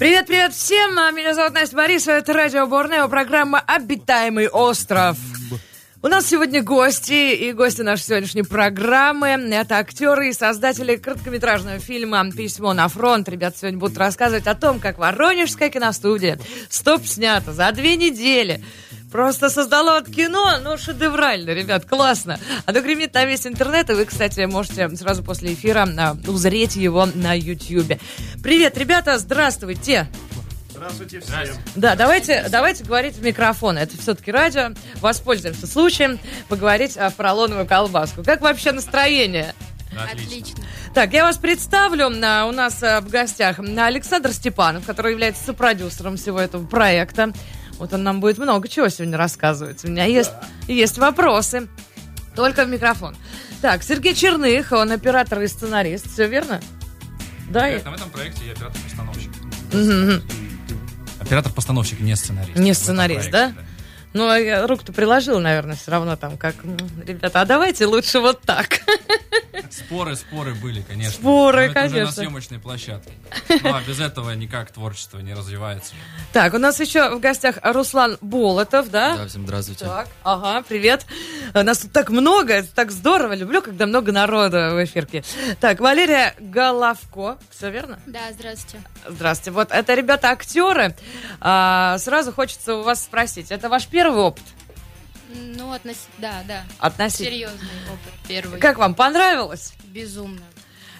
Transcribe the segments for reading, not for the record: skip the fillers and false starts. Привет-привет всем, меня зовут Настя Борисова, это радио Борнео, программа «Обитаемый остров». У нас сегодня гости, и гости нашей сегодняшней программы. Это актеры и создатели короткометражного фильма «Письмо на фронт». Ребята сегодня будут рассказывать о том, как Воронежская киностудия «Стоп! Снято!» за 2 недели просто создала вот кино, ну, шедеврально, ребят, классно. Оно гремит на весь интернет, и вы, кстати, можете сразу после эфира узреть его на Ютьюбе. Привет, ребята, здравствуйте. Здравствуйте всем. Да, давайте говорить в микрофон. Это все-таки радио. Воспользуемся случаем поговорить о поролоновую колбаску. Как вообще настроение? Отлично. Так, я вас представлю. У нас в гостях Александр Степанов, который является сопродюсером всего этого проекта. Вот он нам будет много чего сегодня рассказывать. У меня есть вопросы. Только в микрофон. Так, Сергей Черных, он оператор и сценарист. Все верно? Да? В этом проекте я оператор-постановщик. Оператор-постановщик, не сценарист. Не сценарист, да? Ну, я руку-то приложил, наверное, все равно там как... Ребята, а давайте лучше вот так. Споры были, конечно. Споры, конечно. Уже на съемочной площадке. Ну, а без этого никак творчество не развивается. Так, у нас еще в гостях Руслан Болотов, да? Да, всем здравствуйте. Так, ага, привет. У нас тут так много, так здорово. Люблю, когда много народа в эфирке. Так, Валерия Головко. Все верно? Да, здравствуйте. Здравствуйте. Вот это, ребята, актеры. Сразу хочется у вас спросить, это ваш первый опыт? Ну, относительно. Серьезный опыт первый. Как вам, понравилось? Безумно.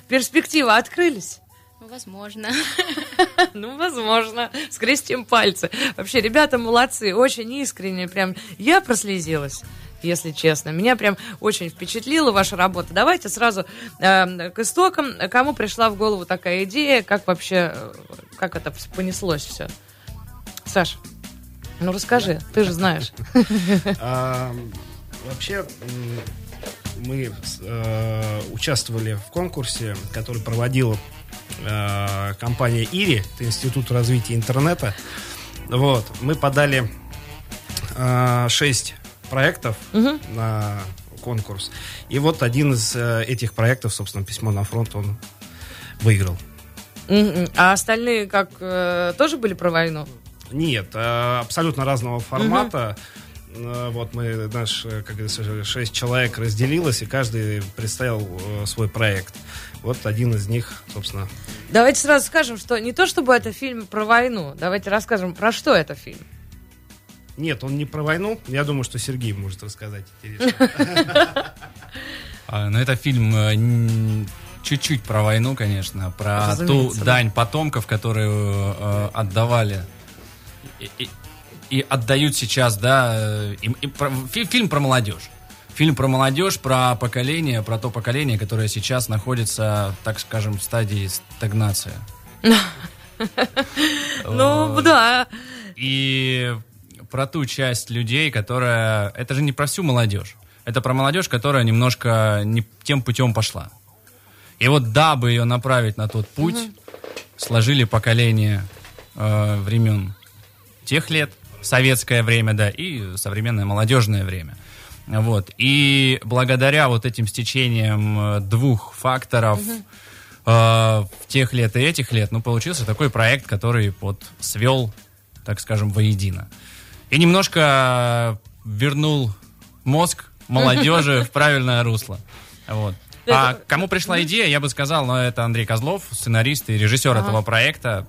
Перспективы открылись? Возможно. Ну, возможно. Скрестим пальцы. Вообще, ребята молодцы, очень искренне. Прям я прослезилась, если честно. Меня прям очень впечатлила ваша работа. Давайте сразу к истокам. Кому пришла в голову такая идея? Как вообще, как это понеслось все? Саш, ну расскажи, ты же знаешь. Вообще, мы участвовали в конкурсе, который проводила компания Ири, это Институт развития интернета. Вот, мы подали 6 проектов на конкурс. И вот один из этих проектов, собственно, «Письмо на фронт», он выиграл. А остальные как, тоже были про войну? Нет, абсолютно разного формата. Вот мы, 6 человек разделилось, и каждый представил свой проект. Вот один из них, собственно. Давайте сразу скажем, что не то чтобы это фильм про войну. Давайте расскажем, про что это фильм. Нет, он не про войну. Я думаю, что Сергей может рассказать. Интересно. Но это фильм... чуть-чуть про войну, конечно. Про ту дань потомков, которую отдавали... И отдают сейчас, да, фильм про молодежь. Фильм про молодежь, про поколение, про то поколение, которое сейчас находится, так скажем, в стадии стагнации. Ну, да. И про ту часть людей, которая... Это же не про всю молодежь. Это про молодежь, которая немножко не тем путем пошла. И вот дабы ее направить на тот путь, сложили поколение времен тех лет, советское время, да, и современное молодежное время. Вот. И благодаря вот этим стечениям 2 факторов в тех лет и этих лет, ну, получился такой проект, который вот свел, так скажем, воедино. И немножко вернул мозг молодежи в правильное русло. Вот. А кому пришла идея, я бы сказал, но это Андрей Козлов, сценарист и режиссер этого проекта.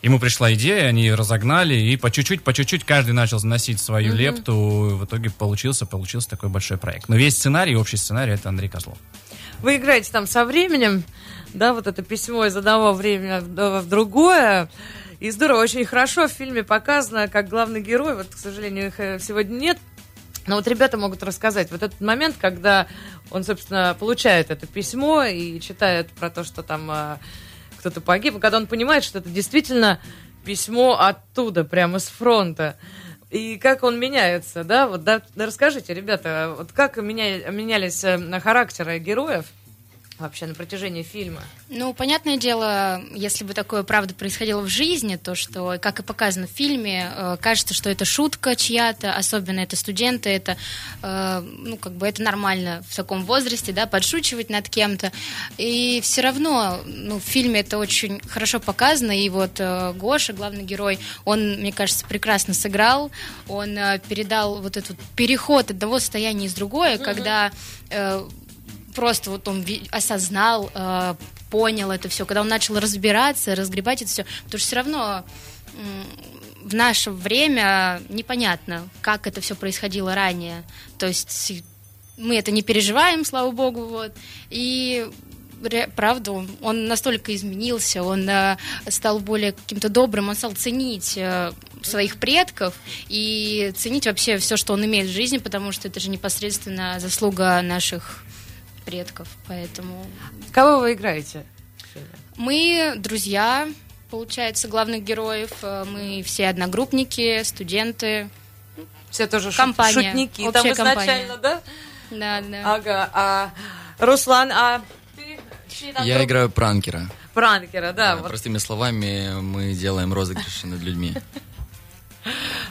Ему пришла идея, они ее разогнали, и по чуть-чуть каждый начал заносить свою лепту, и в итоге получился такой большой проект. Но весь сценарий, общий сценарий, это Андрей Козлов. Вы играете там со временем, да, вот это письмо из одного времени в другое, и здорово, очень хорошо в фильме показано, как главный герой, вот, к сожалению, их сегодня нет, но вот ребята могут рассказать, вот этот момент, когда он, собственно, получает это письмо и читает про то, что там... кто-то погиб, и когда он понимает, что это действительно письмо оттуда, прямо с фронта. И как он меняется, да? Вот да, расскажите, ребята, вот как менялись характеры героев вообще на протяжении фильма? Ну, понятное дело, если бы такое, правда, происходило в жизни, то, что, как и показано в фильме, кажется, что это шутка чья-то, особенно это студенты, это, ну, как бы это нормально в таком возрасте, да, подшучивать над кем-то. И все равно, ну, в фильме это очень хорошо показано, и вот Гоша, главный герой, он, мне кажется, прекрасно сыграл, он передал вот этот переход одного состояния из другое, когда... Просто вот он осознал, понял это все, когда он начал разбираться, разгребать это все, потому что все равно в наше время непонятно, как это все происходило ранее. То есть мы это не переживаем, слава богу, вот. И правда, он настолько изменился, он стал более каким-то добрым, он стал ценить своих предков и ценить вообще все, что он имеет в жизни, потому что это же непосредственно заслуга наших предков, поэтому... Кого вы играете? Мы друзья, получается, главных героев. Мы все одногруппники, студенты. Все тоже шутники. Общая там изначально, компания. Да? Да, да. Ага. А Руслан, а ты? Я играю пранкера. Пранкера, да. Вот. Простыми словами, мы делаем розыгрыши над людьми.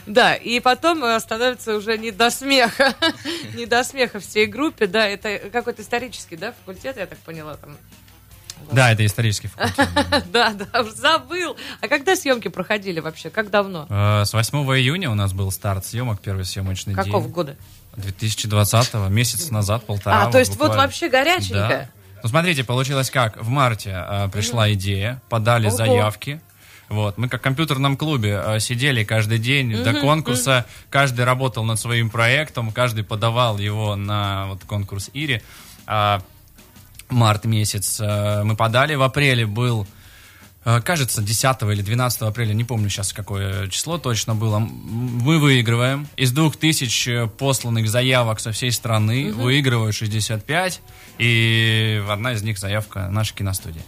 Да, и потом становится уже не до смеха, не до смеха всей группе, да, это какой-то исторический, да, факультет, я так поняла, там. Да, это исторический факультет. Да, да, забыл. А когда съемки проходили вообще, как давно? С 8 июня у нас был старт съемок, первый съемочный день. Какого года? 2020-го, месяц назад, полтора. А, то есть вот вообще горяченько. Ну, смотрите, получилось как, в марте пришла идея, подали заявки. Вот. Мы как в компьютерном клубе сидели каждый день до конкурса, каждый работал над своим проектом, каждый подавал его на вот, конкурс Ири. Март месяц мы подали, в апреле был, кажется, 10 или 12 апреля, не помню сейчас какое число точно было, мы выигрываем. Из 2000 посланных заявок со всей страны выигрывают 65, и одна из них заявка нашей киностудии.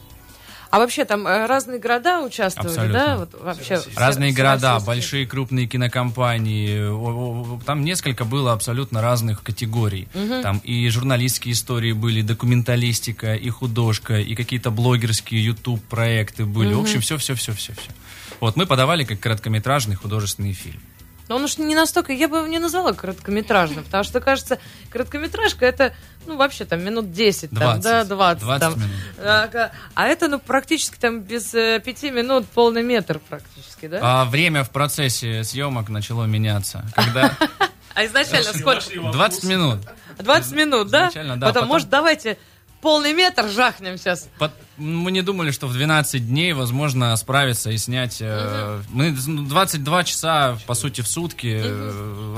А вообще там разные города участвовали, абсолютно, да? Вот, вообще, разные города, большие, крупные кинокомпании. Там несколько было абсолютно разных категорий. Там и журналистские истории были, и документалистика, и художка, и какие-то блогерские YouTube-проекты были. В общем, все. Вот, мы подавали как короткометражный художественный фильм. Но он уж не настолько, я бы его не назвала короткометражным, потому что, кажется, короткометражка это, ну, вообще там минут 10, 20, там, да, 20 там. Минут. А это, ну, практически там без 5 минут полный метр практически, да? А время в процессе съемок начало меняться. А изначально сколько? 20 минут. 20 минут, да? Потом, может, давайте... Полный метр жахнем сейчас. Мы не думали, что в 12 дней возможно справиться и снять... Мы 22 часа, по сути, в сутки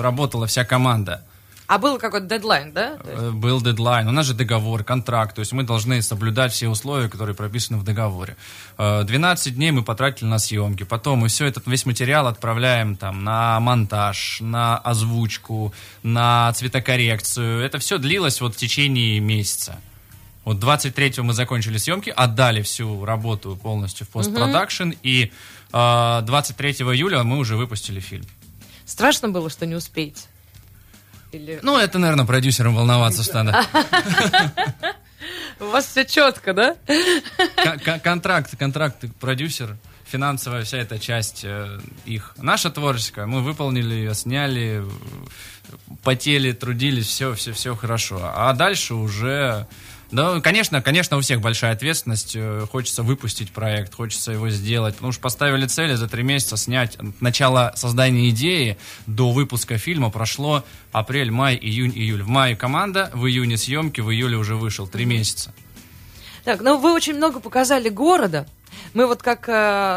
работала вся команда. А был какой-то дедлайн, да? Был дедлайн. У нас же договор, контракт. То есть мы должны соблюдать все условия, которые прописаны в договоре. 12 дней мы потратили на съемки. Потом мы все этот весь материал отправляем там, на монтаж, на озвучку, на цветокоррекцию. Это все длилось вот в течение месяца. Вот 23-го мы закончили съемки, отдали всю работу полностью в постпродакшн, и 23 июля мы уже выпустили фильм. Страшно было, что не успеете? Или... Ну, это, наверное, продюсерам волноваться надо. У вас все четко, да? Контракт, продюсер, финансовая вся эта часть их. Наша творческая, мы выполнили ее, сняли, потели, трудились, все хорошо. А дальше уже... Да, конечно, у всех большая ответственность. Хочется выпустить проект, хочется его сделать. Потому что поставили цели за 3 месяца снять. От начала создания идеи до выпуска фильма прошло апрель, май, июнь, июль. В мае команда, в июне съемки, в июле уже вышел. 3 месяца. Так, ну вы очень много показали города. Мы вот как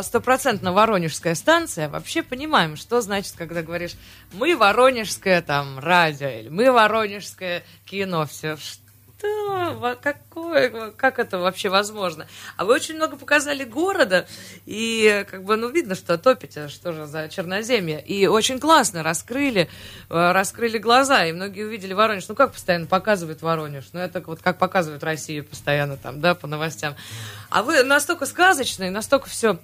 стопроцентно воронежская станция вообще понимаем, что значит, когда говоришь «мы воронежское там радио», или «мы воронежское кино», все что. Да, как это вообще возможно? А вы очень много показали города, и как бы, ну, видно, что топите, что же за черноземье. И очень классно раскрыли глаза, и многие увидели Воронеж. Ну, как постоянно показывают Воронеж? Ну, это вот как показывают Россию постоянно там, да, по новостям. А вы настолько сказочные, настолько все...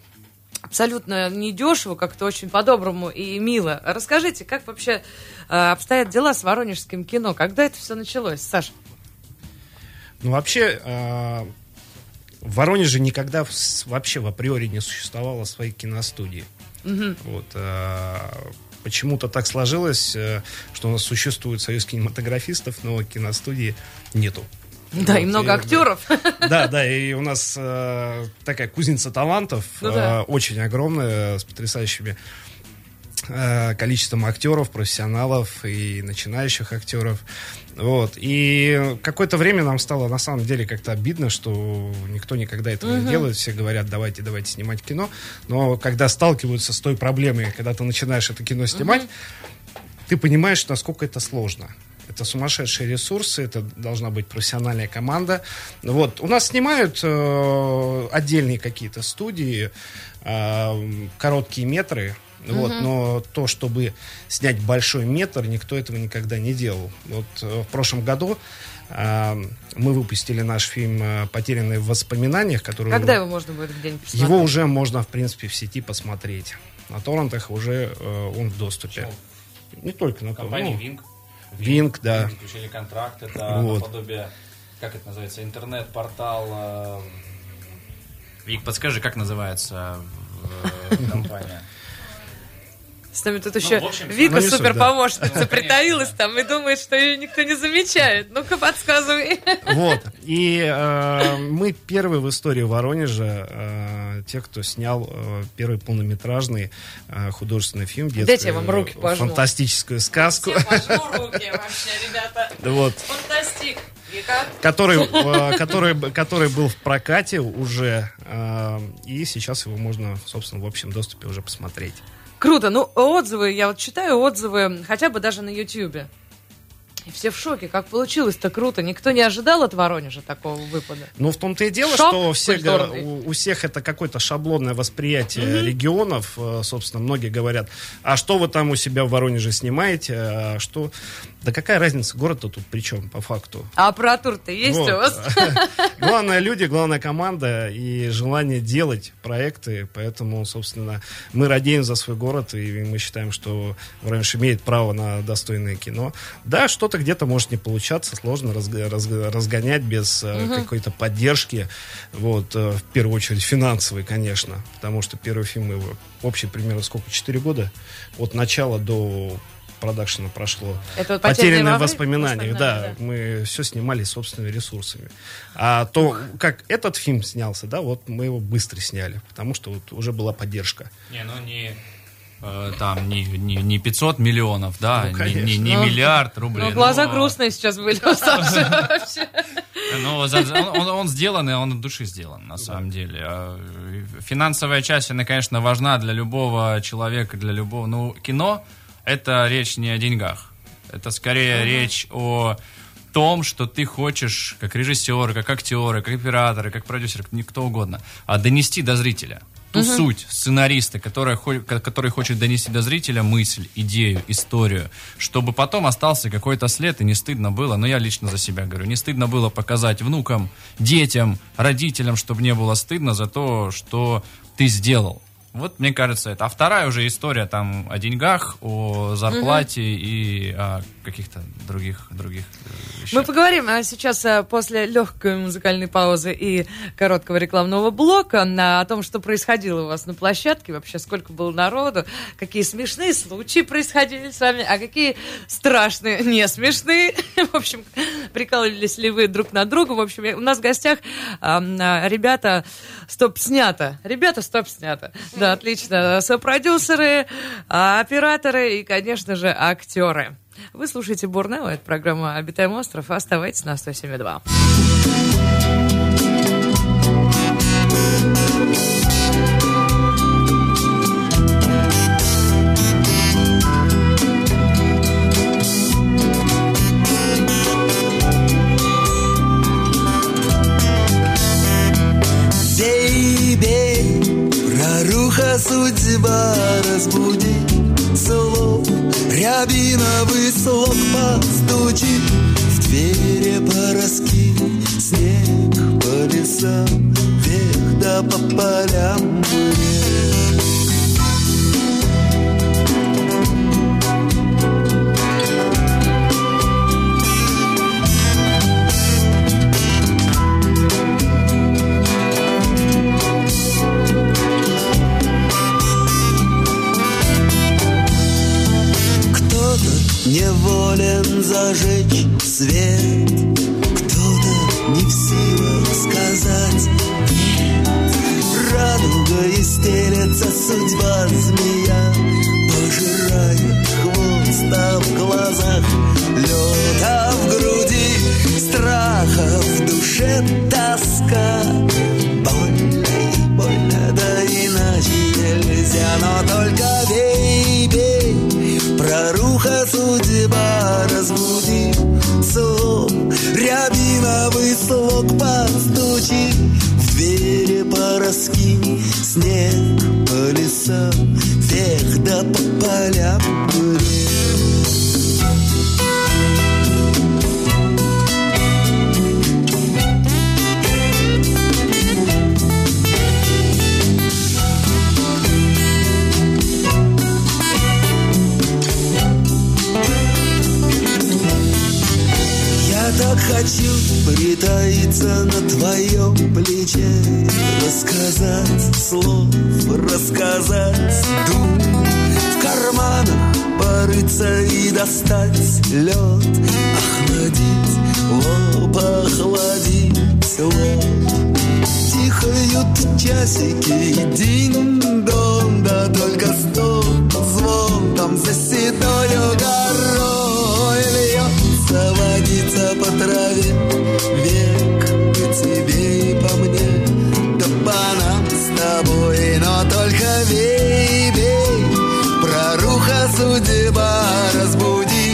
Абсолютно недешево, как-то очень по-доброму и мило. Расскажите, как вообще обстоят дела с воронежским кино? Когда это все началось, Саша? Ну, вообще, В Воронеже никогда вообще в априори не существовало своей киностудии. Угу. Вот, почему-то так сложилось, что у нас существует союз кинематографистов, но киностудии нету. Да, вот, и много актеров. Да, да, и у нас такая кузница талантов, ну, да. Очень огромная, с потрясающими количеством актеров, профессионалов и начинающих актеров. Вот. И какое-то время нам стало на самом деле как-то обидно, что никто никогда этого не делает. Все говорят, давайте, давайте снимать кино. Но когда сталкиваются с той проблемой, когда ты начинаешь это кино снимать, ты понимаешь, насколько это сложно. Это сумасшедшие ресурсы, это должна быть профессиональная команда. Вот. У нас снимают отдельные какие-то студии, короткие метры. Вот, но то, чтобы снять большой метр, никто этого никогда не делал. Вот, в прошлом году мы выпустили наш фильм «Потерянные в воспоминаниях», который... Когда его можно будет где-нибудь посмотреть? Его уже можно, в принципе, в сети посмотреть. На торрентах уже он в доступе. Почему? Не только на торрентах. Компания Винк. Винк, да. Заключили контракт. Это вот. Наподобие, как это называется, интернет-портал. Вик, подскажи, как называется компания? С нами тут еще Вика суперпомощница притаилась там и думает, что ее никто не замечает. Ну-ка, подсказывай. Вот. И мы первые в истории Воронежа, те, кто снял первый полнометражный художественный фильм в детстве. Дайте я вам руки пожму. Фантастическую сказку. Всем пожму руки вообще, ребята. Вот. Фантастик. Который был в прокате уже, и сейчас его можно, собственно, в общем доступе уже посмотреть. Круто, ну отзывы, я вот читаю отзывы, хотя бы даже на Ютьюбе. И все в шоке, как получилось-то круто. Никто не ожидал от Воронежа такого выпада. Ну, в том-то и дело, шок, что все, у всех это какое-то шаблонное восприятие регионов. Собственно, многие говорят, а что вы там у себя в Воронеже снимаете? А что... Да какая разница, город-то тут при чем, по факту? А аппаратура-то есть вот. У вас? Главное люди, главная команда и желание делать проекты. Поэтому, собственно, мы радеем за свой город, и мы считаем, что Воронеж имеет право на достойное кино. Да, что где-то может не получаться, сложно разгонять без какой-то поддержки, вот, в первую очередь финансовой, конечно, потому что первый фильм его, общий примерно сколько, 4 года, от начала до продакшена прошло. Это вот «Потерянные в воспоминаниях», да, да, мы все снимали собственными ресурсами. А то, как этот фильм снялся, да, вот мы его быстро сняли, потому что вот уже была поддержка. Не, ну не... Там не 500 миллионов, да, ну, не миллиард рублей. Ну, глаза грустные сейчас были у Саши вообще. Он сделан, и он от души сделан, на самом деле. Финансовая часть, она, конечно, важна для любого человека, для любого... Ну, кино — это речь не о деньгах. Это скорее речь о том, что ты хочешь, как режиссер, как актер, как оператор, как продюсер, кто угодно, донести до зрителя. Ту суть сценариста, который хочет донести до зрителя мысль, идею, историю, чтобы потом остался какой-то след, и не стыдно было, но я лично за себя говорю, не стыдно было показать внукам, детям, родителям, чтобы не было стыдно за то, что ты сделал. Вот, мне кажется, это. А вторая уже история там о деньгах, о зарплате и о каких-то других вещах. Мы поговорим сейчас после легкой музыкальной паузы и короткого рекламного блока о том, что происходило у вас на площадке, вообще сколько было народу, какие смешные случаи происходили с вами, а какие страшные, не смешные. В общем, прикалывались ли вы друг на друга. В общем, у нас в гостях ребята «Стоп! Снято!». Ребята «Стоп! Снято!». Да, отлично. Сопродюсеры, операторы и, конечно же, актеры. Вы слушаете Борнео, это программа «Обитаемый остров». Оставайтесь на 107.2. Судьба разбудит слов, рябиновый слог постучит в двери пороски, снег по лесам, вверх да по полям. судьба змея пожирает хвост, а в глазах лед, а в груди страха, в душе тоска. Больно и больно, да иначе нельзя, но только бей, бей, проруха судьба, разбуди слом, рябиновый слог постучи. Двери пороски, снег по лесам, вверх да по полям. Я так хочу притаиться на твоем плече, рассказать слов, рассказать дум, в карманах порыться и достать лед, охладить лоб. Тихо ют часики и динь-дон, да только стон, звон там за седою горой льется водица по траве. Век по тебе и по мне, да по нам с тобой, но только бей, бей, проруха судьба, разбуди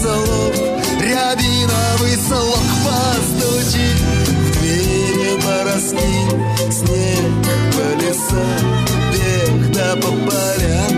слов, рябиновый слог постучи, в двери пороски, снег по лесам, вверх да по полям.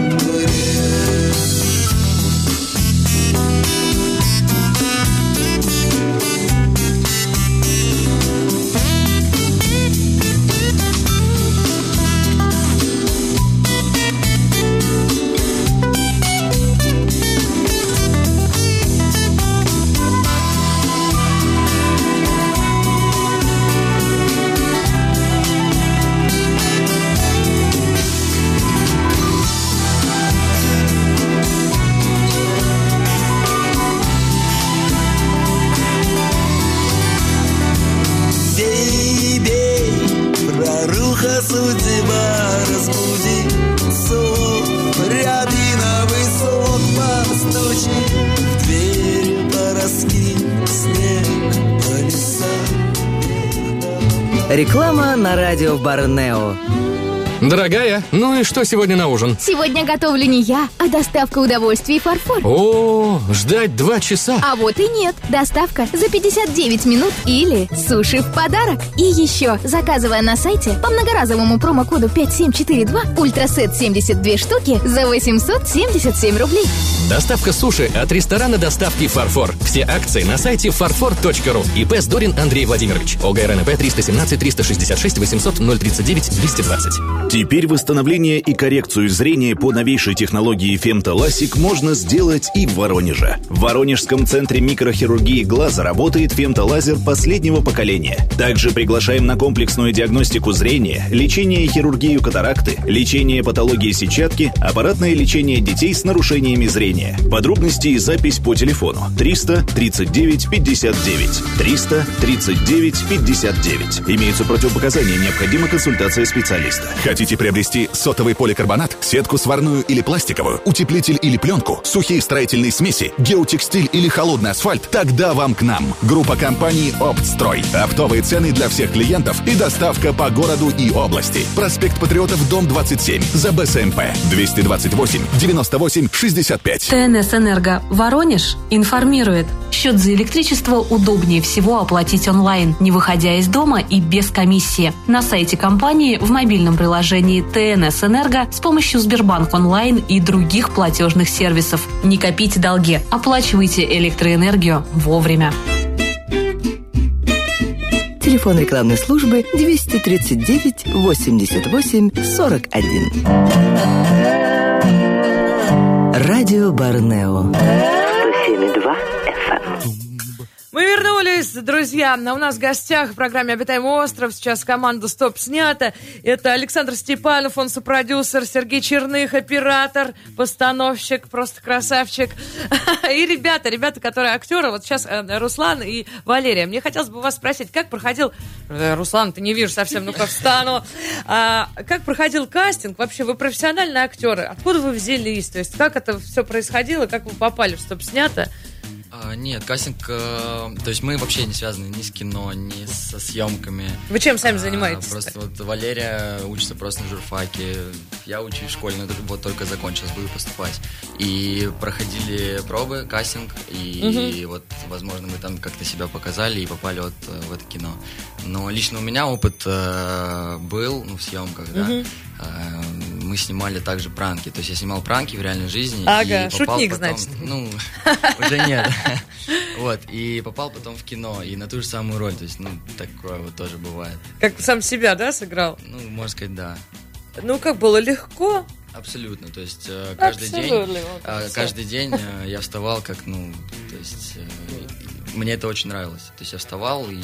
Реклама на радио Борнео. Дорогая, ну и что сегодня на ужин? Сегодня готовлю не я, а доставка удовольствий «Фарфор». О, ждать 2 часа? А вот и нет. Доставка за 59 минут или суши в подарок. И еще, заказывая на сайте по многоразовому промокоду 5742, ультрасет 72 штуки за 877 рублей. Доставка суши от ресторана доставки «Фарфор». Все акции на сайте farfor.ru. ИП Сдорин Андрей Владимирович. ОГРНП 317 366 800 039 220. Теперь восстановление и коррекцию зрения по новейшей технологии фемтоласик можно сделать и в Воронеже. В Воронежском центре микрохирургии глаза работает фемтолазер последнего поколения. Также приглашаем на комплексную диагностику зрения, лечение и хирургию катаракты, лечение патологии сетчатки, аппаратное лечение детей с нарушениями зрения. Подробности и запись по телефону 300 39 59, 300 39 59. Имеются противопоказания, необходима консультация специалиста. Хотите приобрести сотовый поликарбонат, сетку сварную или пластиковую, утеплитель или пленку, сухие строительные смеси, геотекстиль или холодный асфальт? Тогда вам к нам. Группа компаний «Оптстрой». Оптовые цены для всех клиентов и доставка по городу и области. Проспект Патриотов, дом 27, ЗАБ СМП, 228 98 65. ТНС «Энерго» Воронеж информирует. Счет за электричество удобнее всего оплатить онлайн, не выходя из дома и без комиссии. На сайте компании в мобильном приложении ТНС «Энерго» с помощью Сбербанк онлайн и других платежных сервисов. Не копите долги, оплачивайте электроэнергию вовремя. Телефон рекламной службы 239 88 41. Радио Борнео 107.2 FM. Мы вернулись друзья, у нас в гостях в программе «Обитаемый остров» сейчас команда «Стоп! Снято!». Это Александр Степанов, он сопродюсер, Сергей Черных, оператор, постановщик, просто красавчик. И ребята, которые актеры, вот сейчас Руслан и Валерия. Мне хотелось бы вас спросить, как проходил... Руслан, ты не вижу совсем, ну-ка встану. Как проходил кастинг? Вообще, вы профессиональные актеры. Откуда вы взялись? То есть, как это все происходило? Как вы попали в «Стоп! Снято!»? Нет, кастинг... то есть мы вообще не связаны ни с кино, ни со съемками. Вы чем сами занимаетесь? Просто вот Валерия учится просто на журфаке. Я учусь в школе, но вот только закончилась, буду поступать. И проходили пробы, кастинг. И вот, возможно, мы там как-то себя показали и попали вот в это кино. Но лично у меня опыт был, в съемках, да. Мы снимали также пранки. То есть я снимал пранки в реальной жизни. Ага, и попал шутник, потом, значит. Ну, уже нет. Вот, и попал потом в кино, и на ту же самую роль, то есть, такое вот тоже бывает. Как сам себя, да, сыграл? Можно сказать, да. Как было легко? Абсолютно, то есть каждый день я вставал как, то есть... Мне это очень нравилось. То есть я вставал и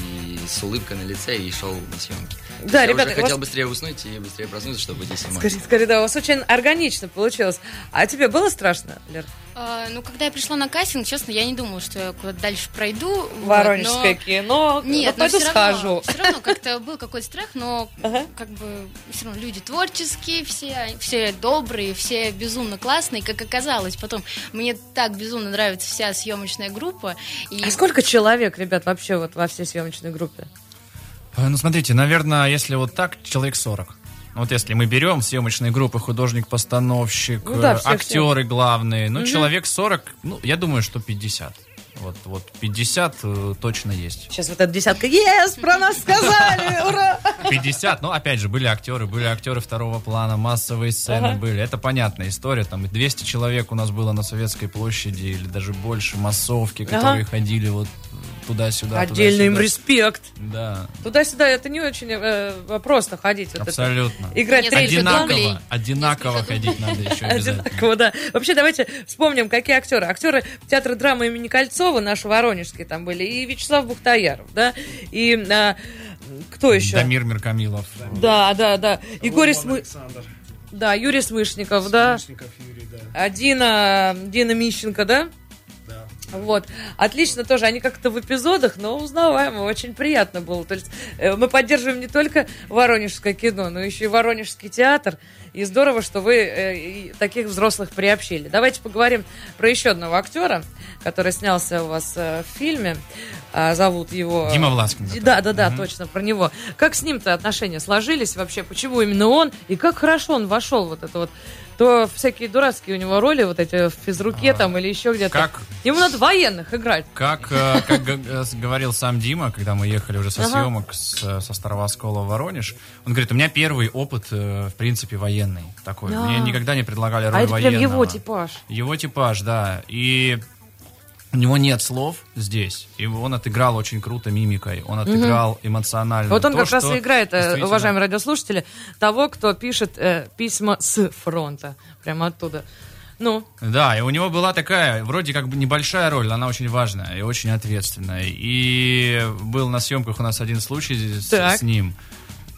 с улыбкой на лице и шел на съемки. Да, ребята, я хотел быстрее уснуть и быстрее проснуться, чтобы здесь снимать. Скорее, да, у вас очень органично получилось. А тебе было страшно, Лер? Когда я пришла на кастинг, честно, я не думала, что я куда-то дальше пройду. Воронежское кино. Нет, но все равно как-то был какой-то страх, но все равно люди творческие, все добрые, все безумно классные, как оказалось. Потом мне так безумно нравится вся съемочная группа. А сколько человек, ребят, вообще вот во всей съемочной группе? Смотрите, наверное, если вот так, человек 40. Вот если мы берем съемочные группы, художник, постановщик, актеры главные, человек 40, я думаю, что 50. Вот 50 точно есть. Сейчас вот эта десятка. Про нас сказали! Ура! 50, опять же, были актеры второго плана, массовые сцены были. Это понятная история. Там 200 человек у нас было на Советской площади, или даже больше, массовки, которые ходили вот туда-сюда. Отдельный им респект. Да. Туда-сюда это не очень просто ходить. Абсолютно. Вот это. Играть третью дублей. Одинаково ходить надо еще обязательно. Одинаково, да. Вообще, давайте вспомним, какие актеры. Актеры театра драмы имени Кольцова, наши воронежские там были, и Вячеслав Бухтаяров, да, и кто еще? Дамир Меркамилов. Да. Юрий Смышников, да. Дина Мищенко, да? Вот. Отлично тоже. Они как-то в эпизодах, но узнаваемо. Очень приятно было. То есть мы поддерживаем не только воронежское кино, но еще и воронежский театр. И здорово, что вы таких взрослых приобщили. Давайте поговорим про еще одного актера, который снялся у вас в фильме. Зовут его... Дима Власкин. Да, точно, про него. Как с ним-то отношения сложились вообще? Почему именно он? И как хорошо он вошел вот это вот... то всякие дурацкие у него роли, вот эти в физруке там или еще где-то. Ему надо военных играть. Как говорил сам Дима, когда мы ехали уже со съемок со Старого Оскола в Воронеж, он говорит, у меня первый опыт, в принципе, военный такой. Мне никогда не предлагали роль военного. Это прям его типаж. Его типаж, да. И у него нет слов здесь. И он отыграл очень круто мимикой. Он отыграл эмоционально. Вот он как раз и играет, действительно... уважаемые радиослушатели, того, кто пишет письма с фронта. Прямо оттуда. Да, и у него была такая, вроде как бы небольшая роль, но она очень важная и очень ответственная. И был на съемках у нас один случай с ним.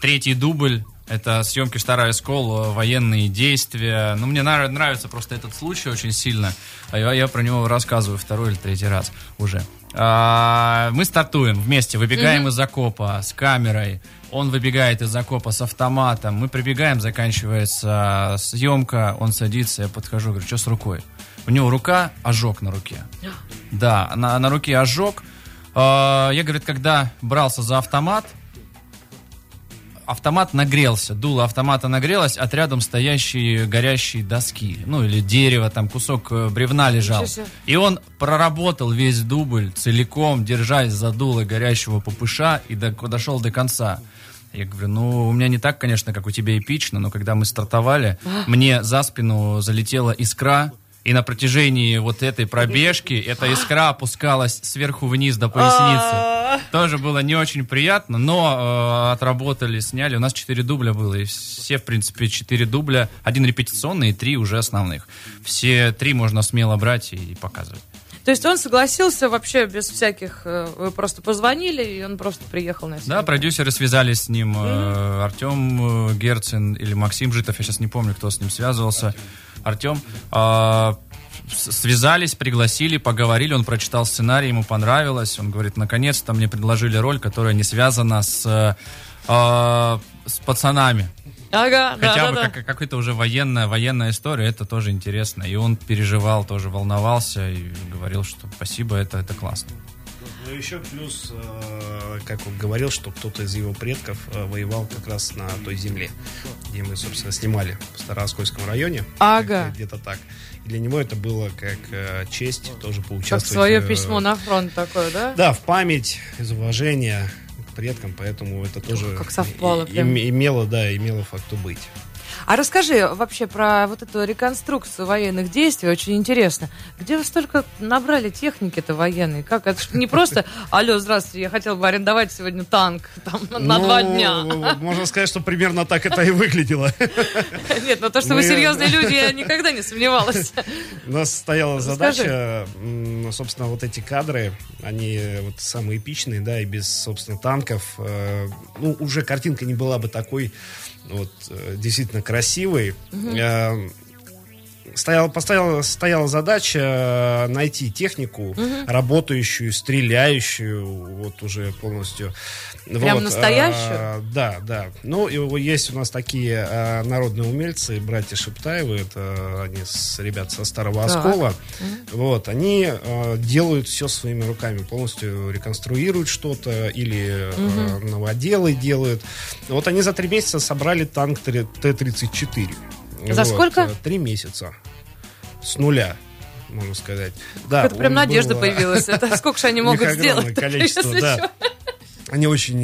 Третий дубль. Это съемки «Старый Оскол», военные действия. Мне нравится просто этот случай очень сильно. Я про него рассказываю второй или третий раз уже. Мы стартуем вместе, выбегаем из окопа с камерой. Он выбегает из окопа с автоматом. Мы прибегаем, заканчивается съемка. Он садится, я подхожу, говорю, что с рукой? У него рука, ожог на руке. Да, на руке ожог. Я, говорит, когда брался за автомат, автомат нагрелся, дуло автомата нагрелось от рядом стоящей горящей доски, или дерева, там кусок бревна лежал. И он проработал весь дубль целиком, держась за дуло горящего попыша, и дошел до конца. Я говорю, у меня не так, конечно, как у тебя эпично, но когда мы стартовали, мне за спину залетела искра. И на протяжении вот этой пробежки эта искра опускалась сверху вниз до поясницы. Тоже было не очень приятно, но отработали, сняли. У нас 4 дубля было, и все, в принципе, 4 дубля. 1 репетиционный и 3 уже основных. Все 3 можно смело брать и показывать. То есть он согласился вообще без всяких... Вы просто позвонили, и он просто приехал на съемку. Да, продюсеры связались с ним. Mm-hmm. Артем Герцен или Максим Житов, я сейчас не помню, кто с ним связывался. Артем. Связались, пригласили, поговорили, он прочитал сценарий, ему понравилось. Он говорит, наконец-то мне предложили роль, которая не связана с пацанами. Ага, хотя да, бы да, как, да. Какая-то уже военная история, это тоже интересно. И он переживал, тоже волновался и говорил, что спасибо, это классно. Ну еще плюс, как он говорил, что кто-то из его предков воевал как раз на той земле, где мы, собственно, снимали, в Старооскольском районе. Ага. Где-то так. И для него это было как честь тоже поучаствовать. Как свое письмо на фронт такое, да? Да, в память, из уважения к предкам, поэтому это тоже как совпало, имело факту быть. А расскажи вообще про вот эту реконструкцию военных действий, очень интересно. Где вы столько набрали техники-то военной? Как? Это не просто, алло, здравствуйте, я хотел бы арендовать сегодня танк там, на 2 дня. Можно сказать, что примерно так это и выглядело. Нет, но то, что вы серьезные люди, я никогда не сомневалась. У нас стояла задача, собственно, вот эти кадры, они вот самые эпичные, да, и без, собственно, танков. Ну, уже картинка не была бы такой вот действительно красивый. Mm-hmm. Стояла задача найти технику, mm-hmm. работающую, стреляющую, вот уже полностью. Прям вот, настоящую? Да. Ну, и есть у нас такие народные умельцы, братья Шептаевы, это они ребята со Старого Оскола. Mm-hmm. Вот, они делают все своими руками, полностью реконструируют что-то или mm-hmm. новоделы делают. Вот они за 3 месяца собрали танк Т-34. За вот, сколько? 3 месяца. С нуля, можно сказать. Да, это прям надежда появилась. Это сколько же они могут сделать? Огромное количество, да. Они очень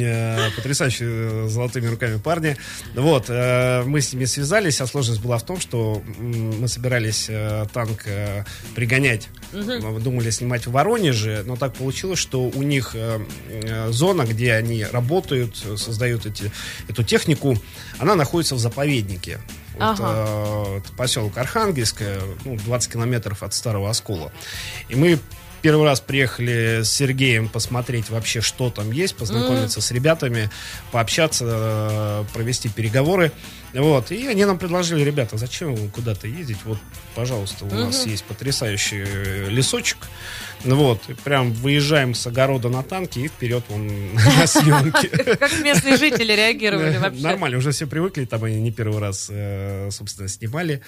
потрясающие золотыми руками парни. Вот, мы с ними связались, а сложность была в том, что мы собирались танк пригонять. Угу. Думали снимать в Воронеже, но так получилось, что у них зона, где они работают, создают эту технику, она находится в заповеднике. Вот, ага. Это поселок Архангельское, 20 километров от Старого Оскола. И мы первый раз приехали с Сергеем посмотреть вообще, что там есть, познакомиться с ребятами, пообщаться, провести переговоры. Вот. И они нам предложили, ребята, зачем вам куда-то ездить? Вот, пожалуйста, у нас есть потрясающий лесочек. Вот. И прям выезжаем с огорода на танке и вперед вон на съемки. Как местные жители реагировали вообще? Нормально, уже все привыкли, там они не первый раз, собственно, снимали.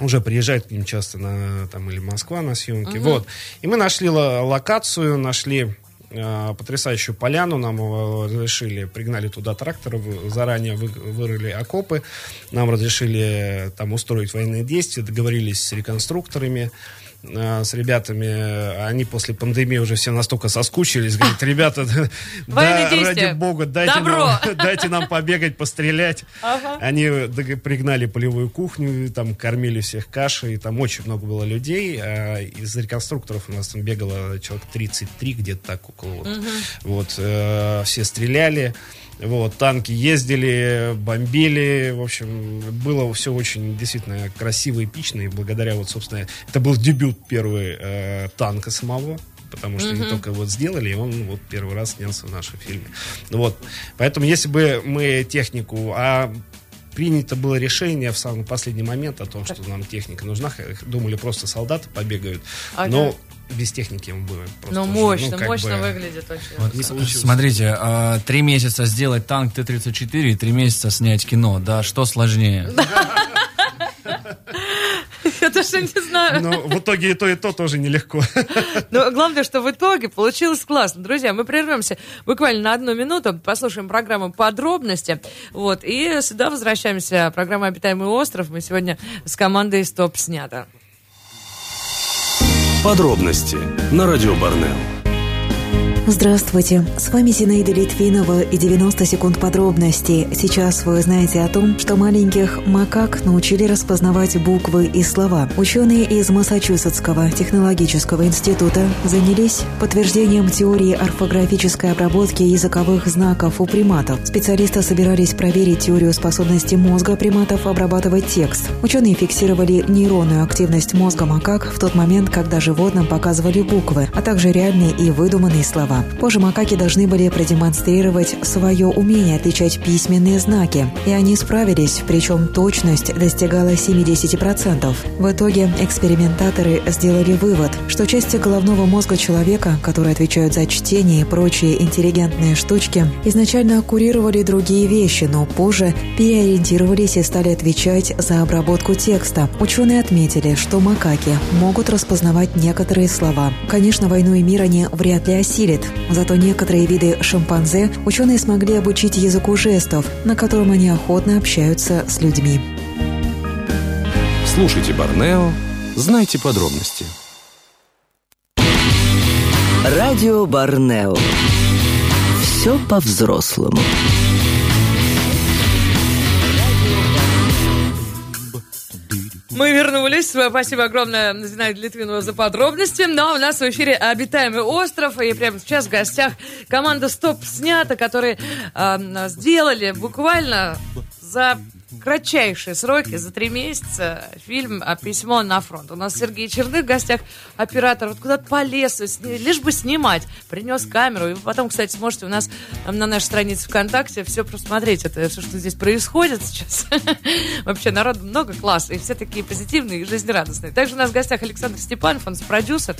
Уже приезжают к ним часто или Москва на съемки. Угу. Вот. И мы нашли локацию, нашли потрясающую поляну, нам разрешили, пригнали туда тракторов, заранее вырыли окопы, нам разрешили там устроить военные действия, договорились с реконструкторами, с ребятами. Они после пандемии уже все настолько соскучились, говорят, ребята, да, ради бога, дайте нам побегать, пострелять. Ага. Они пригнали полевую кухню, там кормили всех кашей, там очень много было людей. Из реконструкторов у нас там бегало человек 33, где-то так около. Все стреляли. Вот, танки ездили, бомбили. В общем, было все очень действительно красиво, эпично. И благодаря, собственно, это был дебют первый танка самого. Потому что они только сделали, и он первый раз снялся в нашем фильме. Поэтому, если бы мы технику... Принято было решение в самый последний момент о том, что нам техника нужна. Думали, просто солдаты побегают. Ага. Но без техники мы будем. Но мощно выглядит очень. Вот, смотрите, 3 месяца сделать танк Т-34 и 3 месяца снять кино. Да, что сложнее? Я даже не знаю. Но в итоге и то тоже нелегко. Но главное, что в итоге получилось классно. Друзья, мы прервемся буквально на 1 минуту, послушаем программу «Подробности». И сюда возвращаемся. Программа «Обитаемый остров». Мы сегодня с командой «Стоп! Снято!». «Подробности» на радио Борнео. Здравствуйте, с вами Зинаида Литвинова и 90 секунд подробностей. Сейчас вы знаете о том, что маленьких макак научили распознавать буквы и слова. Ученые из Массачусетского технологического института занялись подтверждением теории орфографической обработки языковых знаков у приматов. Специалисты собирались проверить теорию способности мозга приматов обрабатывать текст. Ученые фиксировали нейронную активность мозга макак в тот момент, когда животным показывали буквы, а также реальные и выдуманные слова. Позже макаки должны были продемонстрировать свое умение отличать письменные знаки, и они справились, причем точность достигала 70%. В итоге экспериментаторы сделали вывод, что части головного мозга человека, которые отвечают за чтение и прочие интеллигентные штучки, изначально курировали другие вещи, но позже переориентировались и стали отвечать за обработку текста. Ученые отметили, что макаки могут распознавать некоторые слова. Конечно, «Войну и мир» они вряд ли осилят. Зато некоторые виды шимпанзе ученые смогли обучить языку жестов, на котором они охотно общаются с людьми. Слушайте Борнео, знайте подробности. Радио Борнео. Все по-взрослому. Мы вернулись. Спасибо огромное, Зинаида Литвинова, за подробности. Но у нас в эфире «Обитаемый остров». И прямо сейчас в гостях команда «Стоп! Снято!», которые сделали буквально за кратчайшие сроки, за 3 месяца, фильм «Письмо на фронт». У нас Сергей Черных в гостях, оператор. Вот куда-то по лесу, лишь бы снимать. Принес камеру. И вы потом, кстати, сможете у нас на нашей странице ВКонтакте все просмотреть. Это все, что здесь происходит сейчас. Вообще народу много, класс. И все такие позитивные и жизнерадостные. Также у нас в гостях Александр Степанов, он продюсер.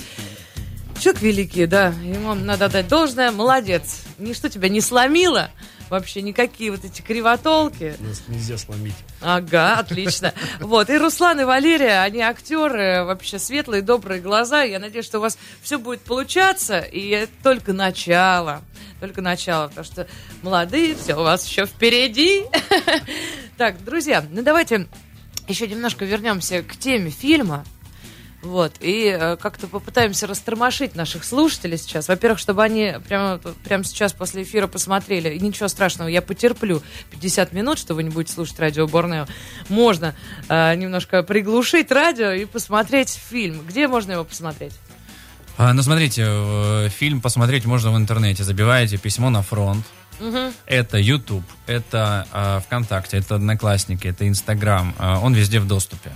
Человек великий, да. Ему надо отдать должное. Молодец. Ничто тебя не сломило. Вообще никакие вот эти кривотолки. Нас нельзя сломить. Ага, отлично. Вот, и Руслан, и Валерия, они актеры, вообще светлые, добрые глаза. Я надеюсь, что у вас все будет получаться. И это только начало. Только начало, потому что молодые, все у вас еще впереди. Так, друзья, ну давайте еще немножко вернемся к теме фильма. Вот, и как-то попытаемся растормошить наших слушателей сейчас. Во-первых, чтобы они прямо сейчас после эфира посмотрели. И ничего страшного, я потерплю 50 минут, что вы не будете слушать радио Борнео. Можно немножко приглушить радио и посмотреть фильм. Где можно его посмотреть? Ну, смотрите, фильм посмотреть можно в интернете. Забиваете «Письмо на фронт». Угу. Это YouTube, это ВКонтакте, это Одноклассники, это Инстаграм. Он везде в доступе.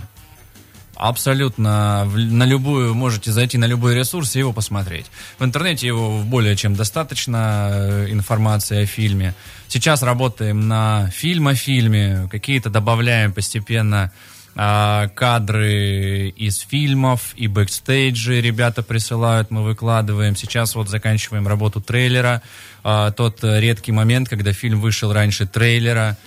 Абсолютно на любую, можете зайти на любой ресурс и его посмотреть. В интернете его более чем достаточно информации о фильме. Сейчас работаем на фильм о фильме, какие-то добавляем постепенно кадры из фильмов и бэкстейджи ребята присылают, мы выкладываем. Сейчас вот заканчиваем работу трейлера. Тот редкий момент, когда фильм вышел раньше трейлера.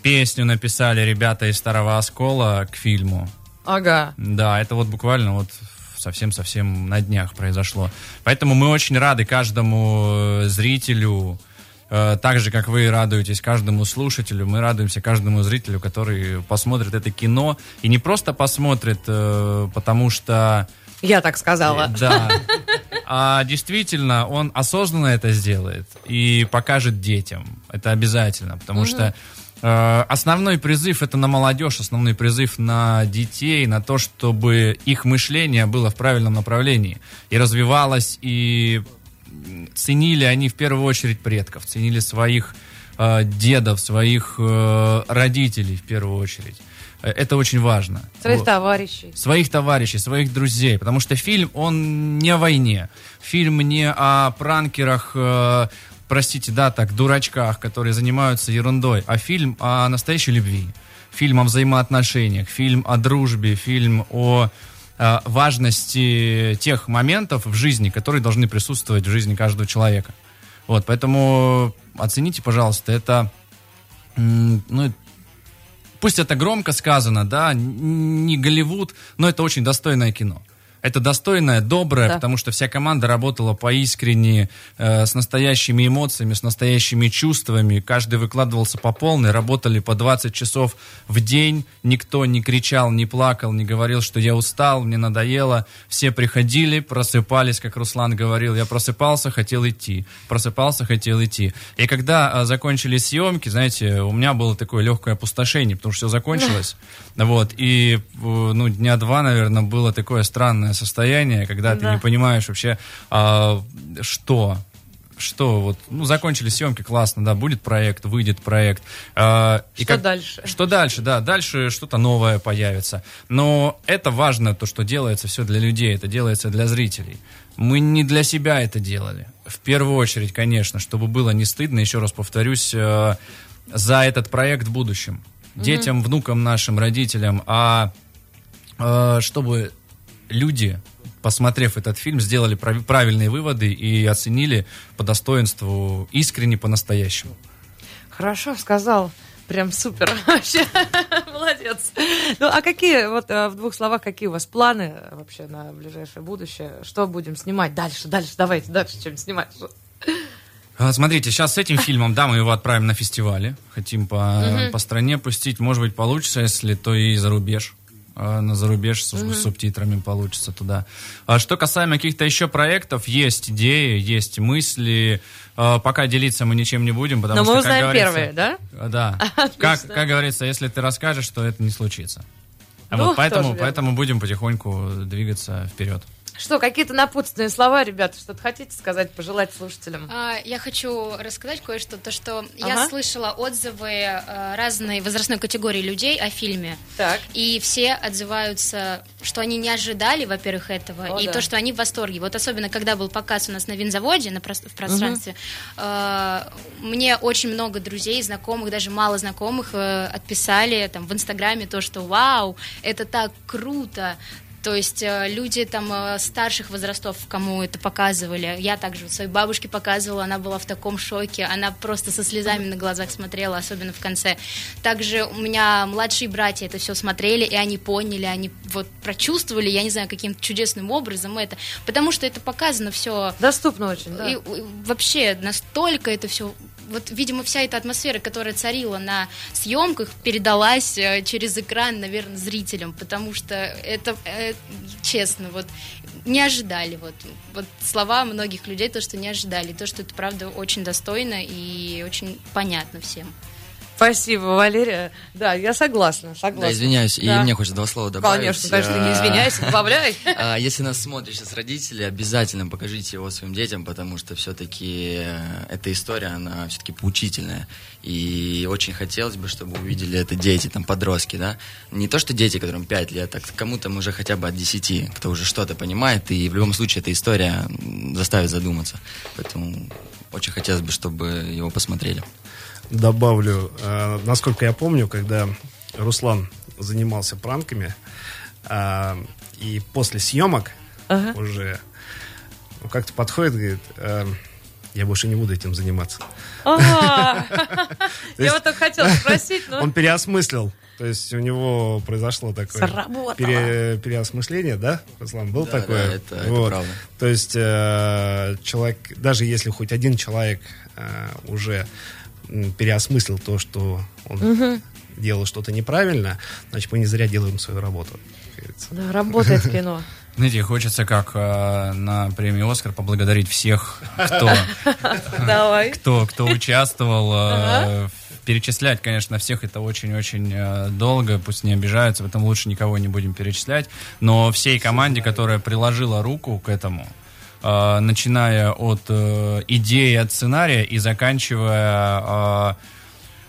Песню написали ребята из Старого Оскола к фильму. Ага. Да, это вот буквально вот совсем-совсем на днях произошло. Поэтому мы очень рады каждому зрителю. Так же, как вы радуетесь каждому слушателю, мы радуемся каждому зрителю, который посмотрит это кино. И не просто посмотрит, потому что... Я так сказала. Да. А действительно, он осознанно это сделает и покажет детям. Это обязательно, потому что основной призыв — это на молодежь, основной призыв на детей, на то, чтобы их мышление было в правильном направлении и развивалось, и... Ценили они в первую очередь предков, ценили своих дедов, своих родителей в первую очередь. Это очень важно. Своих товарищей. Своих товарищей, своих друзей. Потому что фильм, он не о войне. Фильм не о пранкерах, простите, да, так, дурачках, которые занимаются ерундой. А фильм о настоящей любви. Фильм о взаимоотношениях, фильм о дружбе, фильм о... важности тех моментов в жизни, которые должны присутствовать в жизни каждого человека. Вот, поэтому оцените, пожалуйста, это... Ну, пусть это громко сказано, да, не Голливуд, но это очень достойное кино. это достойное, доброе, да. Потому что вся команда работала поискренне, с настоящими эмоциями, с настоящими чувствами. Каждый выкладывался по полной, работали по 20 часов в день. Никто не кричал, не плакал, не говорил, что я устал, мне надоело. Все приходили, просыпались, как Руслан говорил. Я просыпался, хотел идти. Просыпался, хотел идти. И когда закончились съемки, знаете, у меня было такое легкое опустошение, потому что все закончилось. Вот. И дня два, наверное, было такое странное состояние, когда ты не понимаешь вообще, закончились съемки, классно, да, будет проект, выйдет проект. Дальше? Что дальше, да, дальше что-то новое появится. Но это важно, то, что делается все для людей, это делается для зрителей. Мы не для себя это делали. В первую очередь, конечно, чтобы было не стыдно, еще раз повторюсь, за этот проект в будущем. Детям, внукам нашим, родителям, чтобы люди, посмотрев этот фильм, сделали правильные выводы и оценили по достоинству, искренне, по-настоящему. Хорошо сказал. Прям супер вообще. Молодец. Ну, а какие, в двух словах, какие у вас планы вообще на ближайшее будущее? Что будем снимать дальше? Давайте дальше чем снимать. Смотрите, сейчас с этим фильмом, да, мы его отправим на фестивали. Хотим по стране пустить. Может быть, получится, если то и за рубеж. На зарубеж с субтитрами получится туда. Что касаемо каких-то еще проектов, есть идеи, есть мысли. Пока делиться мы ничем не будем, потому что, как говорится... Но мы узнаем первые, да? Да. Как говорится, если ты расскажешь, то это не случится. Поэтому будем потихоньку двигаться вперед. Что, какие-то напутственные слова, ребята, что-то хотите сказать, пожелать слушателям? Я хочу рассказать кое-что, я слышала отзывы разной возрастной категории людей о фильме. Так. И все отзываются, что они не ожидали, во-первых, этого, то, что они в восторге. Вот особенно, когда был показ у нас на Винзаводе, в пространстве, мне очень много друзей, знакомых, даже мало знакомых, отписали в Инстаграме то, что «Вау, это так круто!» То есть люди старших возрастов, кому это показывали. Я также своей бабушке показывала, она была в таком шоке. Она просто со слезами на глазах смотрела, особенно в конце. Также у меня младшие братья это все смотрели, и они поняли, они прочувствовали, я не знаю, каким-то чудесным образом это. Потому что это показано все... Доступно очень, да. И вообще настолько это все... видимо, вся эта атмосфера, которая царила на съемках, передалась через экран, наверное, зрителям, потому что это, честно, не ожидали. Слова многих людей, то, что не ожидали, то, что это, правда, очень достойно и очень понятно всем. Спасибо, Валерия. Да, я согласна. Да, извиняюсь, да. И мне хочется два слова добавить. Конечно, не извиняйся, добавляй. Если нас смотрят сейчас родители, обязательно покажите его своим детям, потому что все-таки эта история, она все-таки поучительная. И очень хотелось бы, чтобы увидели это дети, подростки, да. Не то, что дети, которым 5 лет, а кому-то уже хотя бы от 10, кто уже что-то понимает. И в любом случае эта история заставит задуматься. Поэтому очень хотелось бы, чтобы его посмотрели. Добавлю, насколько я помню, когда Руслан занимался пранками, и после съемок уже как-то подходит, говорит, я больше не буду этим заниматься. Я вот так хотела спросить. Он переосмыслил. То есть у него произошло такое переосмысление, да, Руслан, было такое? Да, это правда. То есть человек, даже если хоть один человек уже переосмыслил то, что он делал что-то неправильно, значит, мы не зря делаем свою работу. Да, работает кино. Знаете, хочется на премию «Оскар» поблагодарить всех, кто участвовал в перечислять, конечно, всех это очень-очень долго, пусть не обижаются, поэтому лучше никого не будем перечислять, но всей команде, которая приложила руку к этому, начиная от идеи, от сценария и заканчивая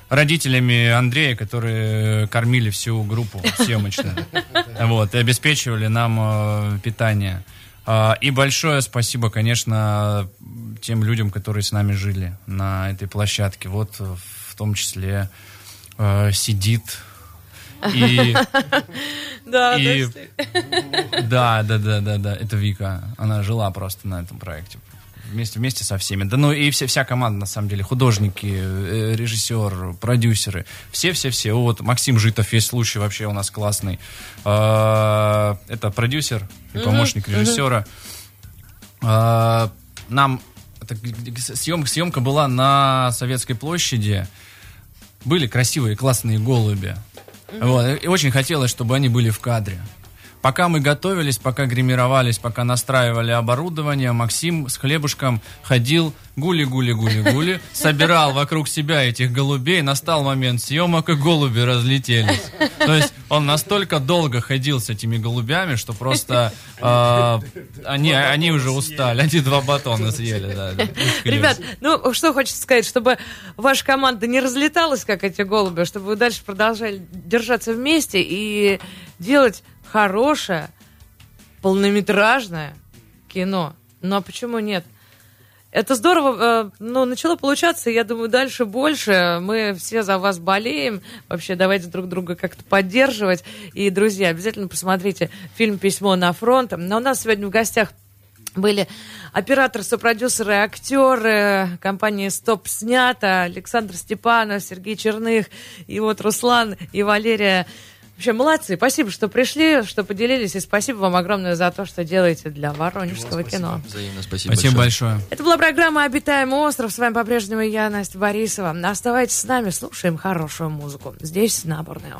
родителями Андрея, которые кормили всю группу съемочную, и обеспечивали нам питание. И большое спасибо, конечно, тем людям, которые с нами жили на этой площадке. В том числе сидит и... Да, это Вика. Она жила просто на этом проекте. Вместе со всеми. Да, ну и вся команда, на самом деле. Художники, режиссер, продюсеры. Все-все-все. Вот Максим Житов, есть случай вообще у нас классный. Это продюсер и помощник режиссера. Нам съемка была на Советской площади. Были красивые, классные голуби. Вот. И очень хотелось, чтобы они были в кадре. Пока мы готовились, пока гримировались, пока настраивали оборудование, Максим с хлебушком ходил, гули-гули-гули-гули, собирал вокруг себя этих голубей, настал момент съемок, и голуби разлетелись. То есть он настолько долго ходил с этими голубями, что просто они уже устали, они 2 батона съели. Да, ребят, ну что хочется сказать, чтобы ваша команда не разлеталась, как эти голуби, чтобы вы дальше продолжали держаться вместе и делать хорошее, полнометражное кино. Ну а почему нет? Это здорово, ну, начало получаться, я думаю, дальше больше. Мы все за вас болеем. Вообще, давайте друг друга как-то поддерживать. И, друзья, обязательно посмотрите фильм «Письмо на фронт». Но у нас сегодня в гостях были операторы, сопродюсеры, актеры компании «Стоп! Снято!», Александр Степанов, Сергей Черных, и вот Руслан и Валерия. Вообще, молодцы. Спасибо, что пришли, что поделились. И спасибо вам огромное за то, что делаете для воронежского кино. Взаимно. Спасибо большое. Это была программа «Обитаемый остров». С вами по-прежнему я, Настя Борисова. Оставайтесь с нами, слушаем хорошую музыку. Здесь, на Борнео.